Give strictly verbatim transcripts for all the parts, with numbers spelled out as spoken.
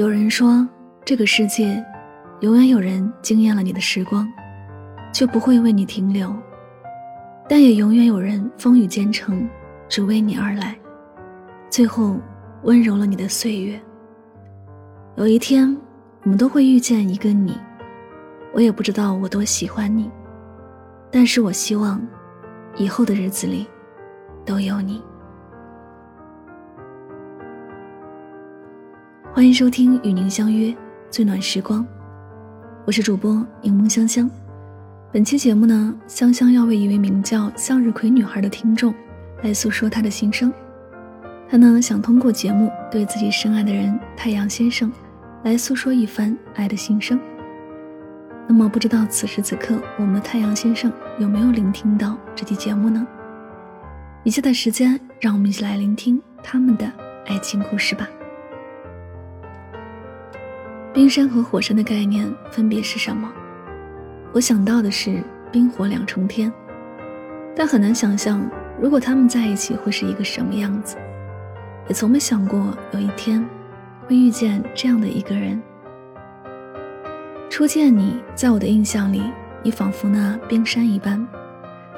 有人说，这个世界永远有人惊艳了你的时光，却不会为你停留，但也永远有人风雨兼程，只为你而来，最后温柔了你的岁月。有一天我们都会遇见一个你，我也不知道我多喜欢你，但是我希望以后的日子里都有你。欢迎收听与您相约最暖时光，我是主播柠檬香香。本期节目呢，香香要为一位名叫向日葵女孩的听众来诉说她的心声。她呢，想通过节目对自己深爱的人太阳先生来诉说一番爱的心声。那么不知道此时此刻我们的太阳先生有没有聆听到这期节目呢？以下的时间让我们一起来聆听他们的爱情故事吧。冰山和火山的概念分别是什么？我想到的是冰火两重天，但很难想象如果他们在一起会是一个什么样子，也从没想过有一天会遇见这样的一个人。初见你，在我的印象里，你仿佛那冰山一般，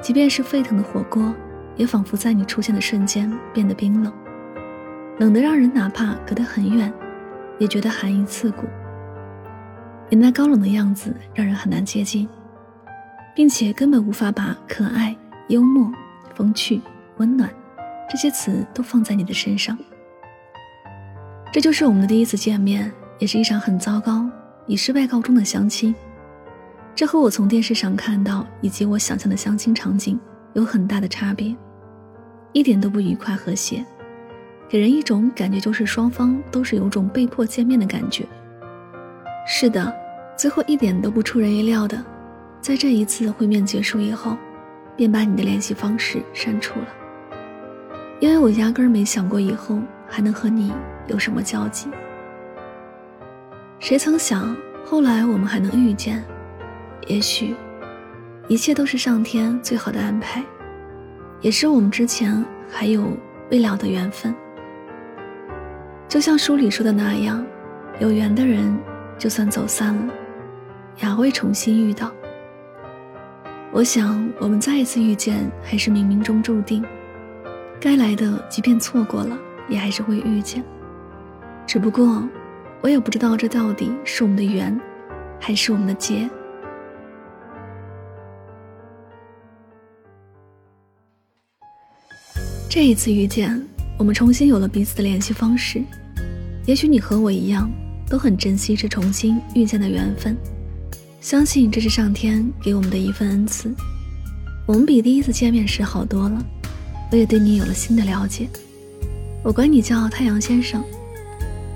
即便是沸腾的火锅，也仿佛在你出现的瞬间变得冰冷，冷得让人哪怕隔得很远，也觉得寒意刺骨。你那高冷的样子让人很难接近，并且根本无法把可爱、幽默、风趣、温暖这些词都放在你的身上。这就是我们的第一次见面，也是一场很糟糕、以失败告终的相亲。这和我从电视上看到以及我想象的相亲场景有很大的差别，一点都不愉快和谐，给人一种感觉就是双方都是有种被迫见面的感觉。是的，最后一点都不出人意料的，在这一次会面结束以后，便把你的联系方式删除了，因为我压根儿没想过以后还能和你有什么交集。谁曾想后来我们还能遇见，也许一切都是上天最好的安排，也是我们之前还有未了的缘分。就像书里说的那样，有缘的人就算走散了，也会重新遇到。我想我们再一次遇见还是冥冥中注定，该来的即便错过了也还是会遇见，只不过我也不知道这到底是我们的缘还是我们的劫。这一次遇见，我们重新有了彼此的联系方式，也许你和我一样都很珍惜这重新遇见的缘分，相信这是上天给我们的一份恩赐。我们比第一次见面时好多了，我也对你有了新的了解。我管你叫太阳先生，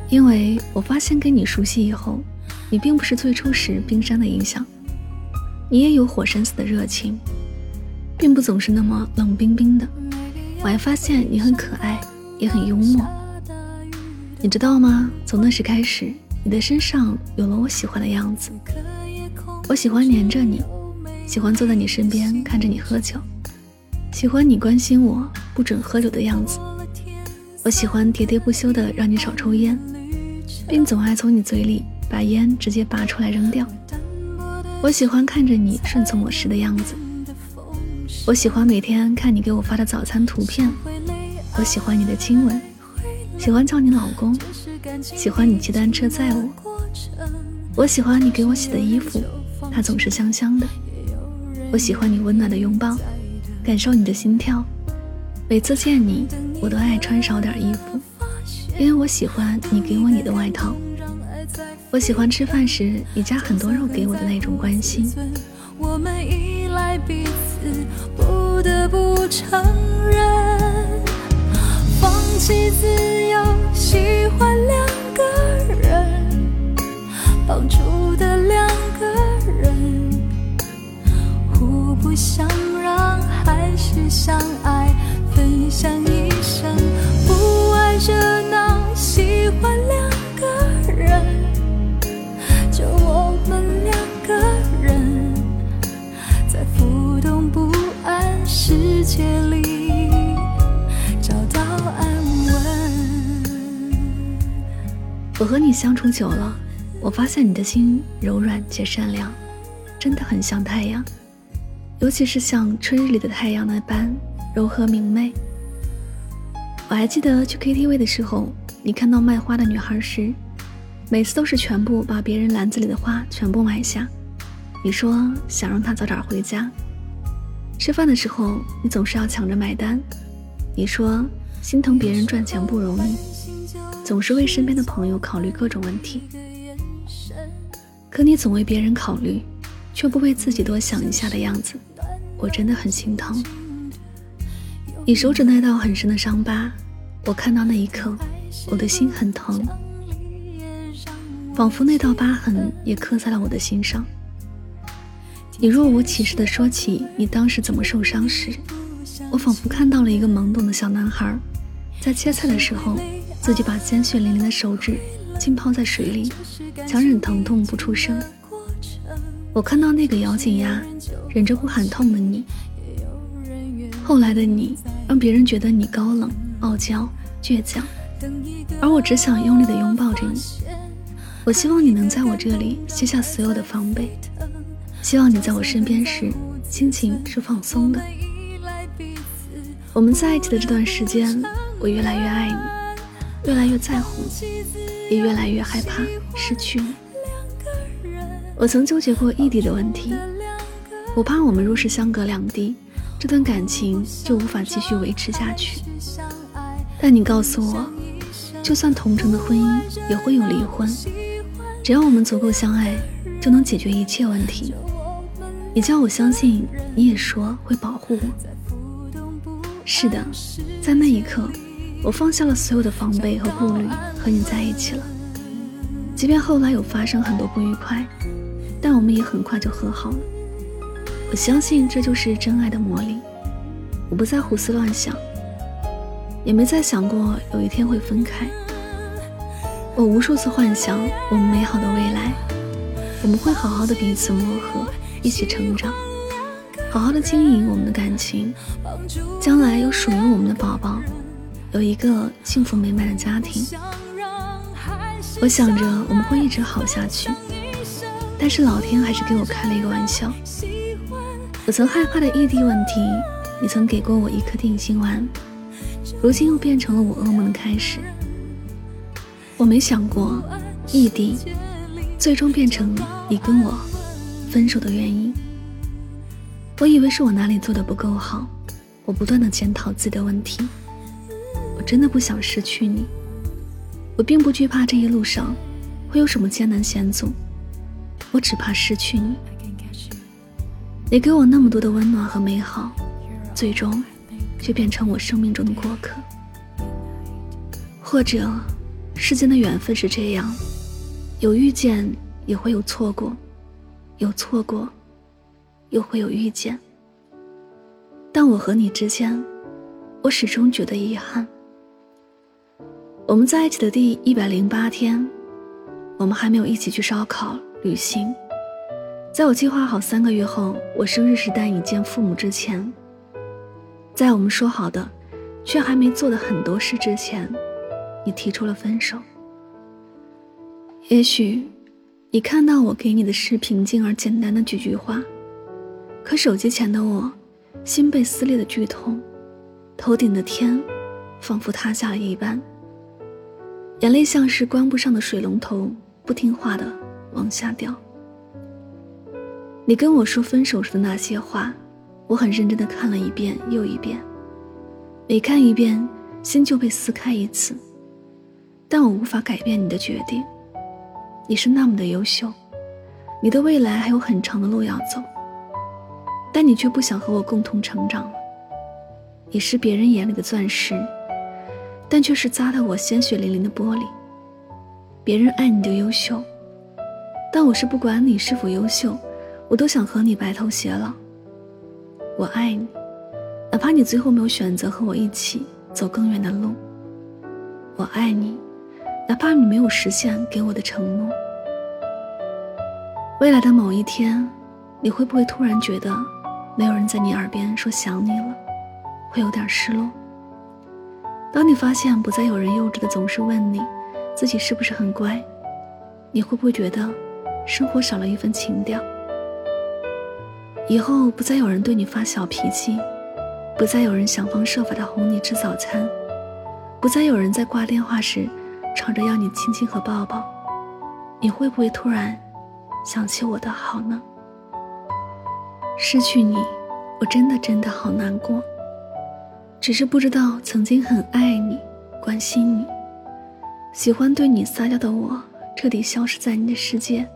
因为我发现跟你熟悉以后，你并不是最初时冰山的影响，你也有火山似的热情，并不总是那么冷冰冰的。我还发现你很可爱，也很幽默。你知道吗？从那时开始，你的身上有了我喜欢的样子。我喜欢黏着你，喜欢坐在你身边看着你喝酒，喜欢你关心我不准喝酒的样子。我喜欢喋喋不休的让你少抽烟，并总爱从你嘴里把烟直接拔出来扔掉。我喜欢看着你顺从我时的样子。我喜欢每天看你给我发的早餐图片。我喜欢你的亲吻，喜欢叫你老公，喜欢你骑单车载我。我喜欢你给我洗的衣服，它总是香香的。我喜欢你温暖的拥抱，感受你的心跳。每次见你，我都爱穿少点衣服，因为我喜欢你给我你的外套。我喜欢吃饭时你加很多肉给我的那种关心。我们依赖彼此，不得不承认，放弃自由，喜欢两个人，帮助的两个人，互不相让，还是相爱，分享一生，不爱热闹，喜欢两个人，就我们两个人，在浮动不安世界里找到安稳。我和你相处久了，我发现你的心柔软且善良，真的很像太阳，尤其是像春日里的太阳那般柔和明媚。我还记得去 K T V 的时候，你看到卖花的女孩时，每次都是全部把别人篮子里的花全部买下，你说想让她早点回家。吃饭的时候，你总是要抢着买单，你说心疼别人赚钱不容易，总是为身边的朋友考虑各种问题。可你总为别人考虑，却不为自己多想一下的样子，我真的很心疼。你手指那道很深的伤疤，我看到那一刻，我的心很疼，仿佛那道疤痕也刻在了我的心上。你若无其事地说起你当时怎么受伤时，我仿佛看到了一个懵懂的小男孩，在切菜的时候，自己把鲜血淋淋的手指浸泡在水里，强忍疼痛不出声。我看到那个咬紧牙忍着不喊痛的你。后来的你让别人觉得你高冷、傲娇、倔强，而我只想用力地拥抱着你。我希望你能在我这里卸下所有的防备，希望你在我身边时心情是放松的。我们在一起的这段时间，我越来越爱你，越来越在乎你，也越来越害怕失去你。我曾纠结过异地的问题，我怕我们若是相隔两地，这段感情就无法继续维持下去。但你告诉我，就算同城的婚姻也会有离婚，只要我们足够相爱，就能解决一切问题。你叫我相信，你也说会保护我。是的，在那一刻，我放下了所有的防备和顾虑，和你在一起了。即便后来有发生很多不愉快，但我们也很快就和好了。我相信这就是真爱的魔力。我不再胡思乱想，也没再想过有一天会分开。我无数次幻想我们美好的未来，我们会好好的彼此磨合，一起成长，好好的经营我们的感情，将来有属于我们的宝宝，有一个幸福美满的家庭。我想着我们会一直好下去，但是老天还是给我开了一个玩笑。我曾害怕的异地问题，你曾给过我一颗定心丸，如今又变成了我噩梦的开始。我没想过异地最终变成你跟我分手的原因。我以为是我哪里做得不够好，我不断地检讨自己的问题。我真的不想失去你，我并不惧怕这一路上会有什么艰难险阻，我只怕失去你。你给我那么多的温暖和美好，最终却变成我生命中的过客。或者世间的缘分是这样，有遇见也会有错过，有错过又会有遇见。但我和你之间，我始终觉得遗憾。我们在一起的第一百零八天，我们还没有一起去烧烤旅行。在我计划好三个月后我生日时带你见父母之前，在我们说好的却还没做的很多事之前，你提出了分手。也许你看到我给你的是平静而简单的几句话，可手机前的我心被撕裂的剧痛，头顶的天仿佛塌下了一般，眼泪像是关不上的水龙头，不听话的往下掉。你跟我说分手时的那些话，我很认真的看了一遍又一遍，每看一遍心就被撕开一次。但我无法改变你的决定，你是那么的优秀，你的未来还有很长的路要走，但你却不想和我共同成长了。你是别人眼里的钻石，但却是砸得我鲜血淋淋的玻璃。别人爱你的优秀，但我是不管你是否优秀，我都想和你白头偕老。我爱你，哪怕你最后没有选择和我一起走更远的路。我爱你，哪怕你没有实现给我的承诺。未来的某一天，你会不会突然觉得没有人在你耳边说想你了，会有点失落。当你发现不再有人幼稚的总是问你自己是不是很乖，你会不会觉得生活少了一份情调？以后不再有人对你发小脾气，不再有人想方设法的哄你吃早餐，不再有人在挂电话时吵着要你亲亲和抱抱，你会不会突然想起我的好呢？失去你，我真的真的好难过。只是不知道曾经很爱你，关心你，喜欢对你撒娇的我，彻底消失在你的世界。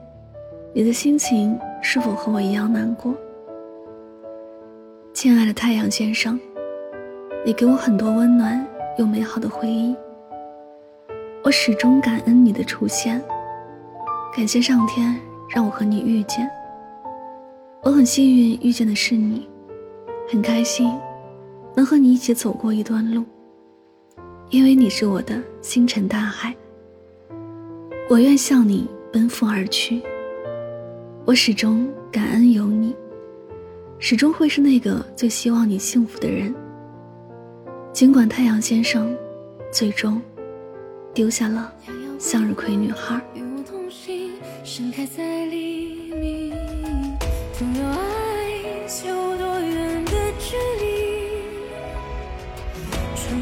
你的心情是否和我一样难过？亲爱的太阳先生，你给我很多温暖又美好的回忆，我始终感恩你的出现，感谢上天让我和你遇见。我很幸运遇见的是你，很开心能和你一起走过一段路，因为你是我的星辰大海，我愿向你奔赴而去。我始终感恩有你，始终会是那个最希望你幸福的人。尽管太阳先生最终丢下了向日葵女孩，如同心盛开在黎明，总有爱就多远的距离，穿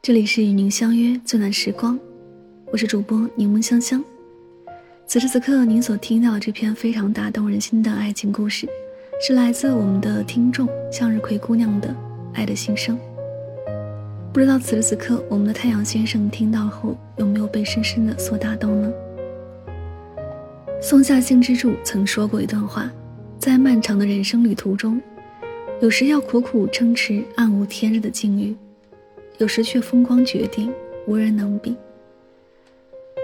这里是与您相约最暖时光，我是主播柠檬香香。此时此刻您所听到这篇非常打动人心的爱情故事，是来自我们的听众向日葵姑娘的爱的心声。不知道此时此刻我们的太阳先生听到后有没有被深深的所打动呢？松下幸之助曾说过一段话，在漫长的人生旅途中，有时要苦苦撑持暗无天日的境遇，有时却风光绝顶，无人能比。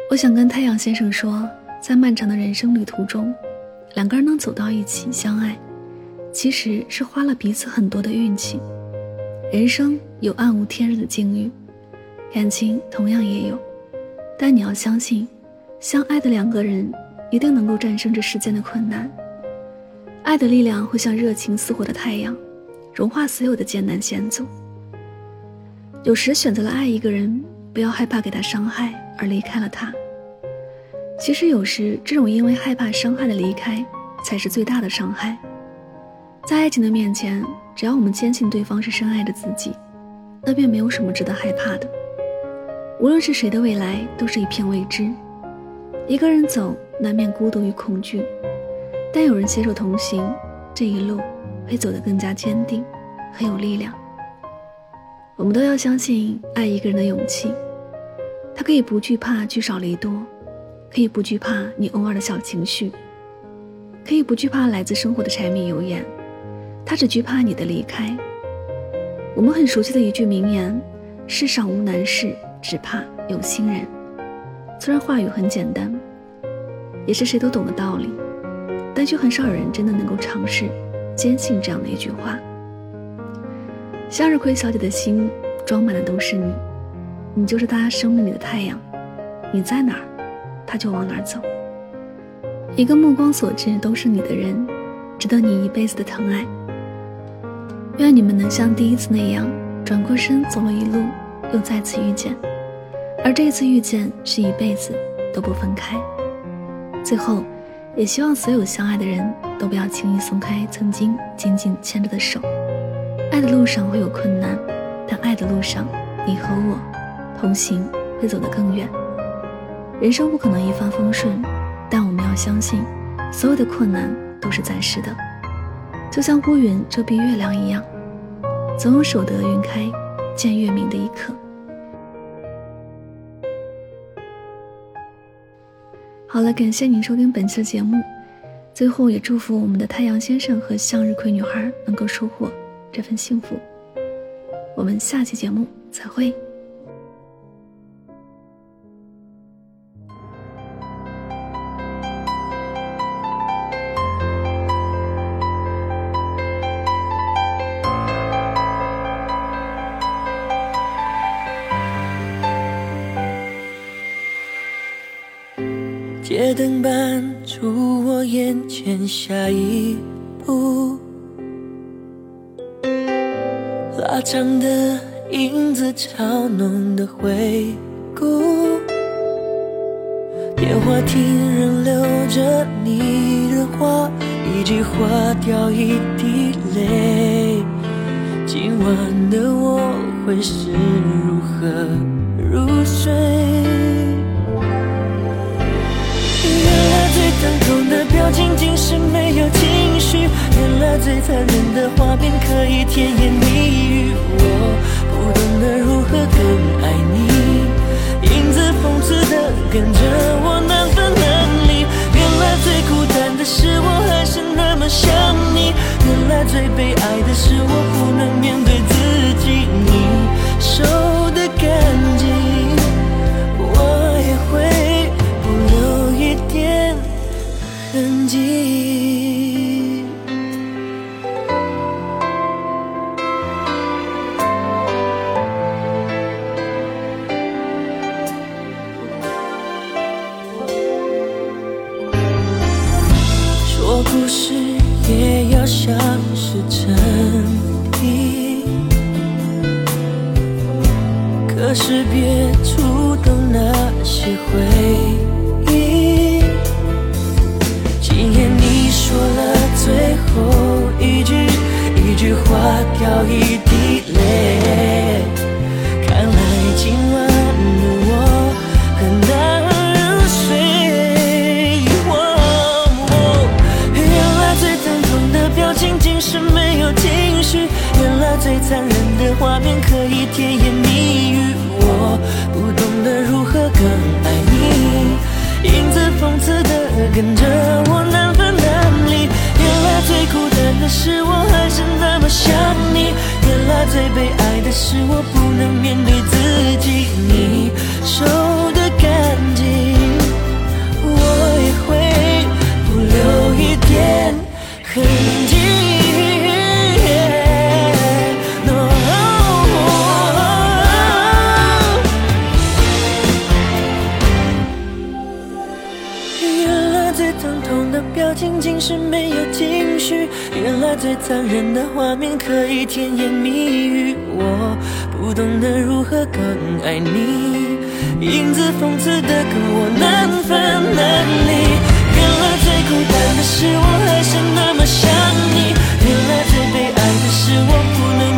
我想跟太阳先生说，在漫长的人生旅途中，两个人能走到一起相爱，其实是花了彼此很多的运气。人生有暗无天日的境遇，感情同样也有，但你要相信，相爱的两个人一定能够战胜这世间的困难。爱的力量会像热情似火的太阳，融化所有的艰难险阻。有时选择了爱一个人，不要害怕给他伤害而离开了他。其实有时这种因为害怕伤害的离开才是最大的伤害。在爱情的面前，只要我们坚信对方是深爱着自己，那便没有什么值得害怕的。无论是谁的未来都是一片未知，一个人走难免孤独与恐惧，但有人携手同行，这一路会走得更加坚定，很有力量。我们都要相信爱一个人的勇气，他可以不惧怕聚少离多，可以不惧怕你偶尔的小情绪，可以不惧怕来自生活的柴米油盐，他只惧怕你的离开。我们很熟悉的一句名言，世上无难事，只怕有心人。虽然话语很简单，也是谁都懂的道理，但却很少有人真的能够尝试坚信这样的一句话。向日葵小姐的心装满的都是你，你就是她生命里的太阳，你在哪儿，她就往哪儿走。一个目光所至都是你的人，值得你一辈子的疼爱。愿你们能像第一次那样，转过身走了一路，又再次遇见，而这次遇见是一辈子都不分开。最后，也希望所有相爱的人都不要轻易松开曾经紧紧牵着的手。爱的路上会有困难，但爱的路上，你和我同行会走得更远。人生不可能一帆风顺，但我们要相信，所有的困难都是暂时的，就像乌云遮蔽月亮一样，总有守得云开见月明的一刻。好了，感谢您收听本期的节目。最后也祝福我们的太阳先生和向日葵女孩能够收获这份幸福。我们下期节目再会。街灯伴住我眼前下一步，拉长的影子嘲弄的回顾，电话亭仍留着你的话，一句话掉一滴泪，今晚的我会是如何入睡。最疼痛的表情竟是没有情绪，原来最残忍的画面可以甜言蜜语，我不懂得如何更爱你，影子讽刺的跟着我难分难离，原来最孤单的是我还是那么想你，原来最悲哀的是我不能面对自己，你收得干净我也会不留一点痕迹。说故事也要像是真理，可是别触动那些回忆。说了最后一句，一句话掉一滴泪，看来今晚的我很难入睡、哦哦、原来最疼痛的表情竟是没有情绪，原来最残忍的画面可以甜言蜜语，我不懂得如何更爱你，影子讽刺的跟着我难分难离，原来最孤单的是我还是那么想你，原来最悲哀的是我不能面对自己，你收得干净我也会不留一点痕迹。仅仅是没有情绪，原来最残忍的画面可以甜言蜜语，我不懂得如何更爱你，影子讽刺的跟我难分难离，原来最孤单的是我还是那么想你，原来最悲哀的是我不能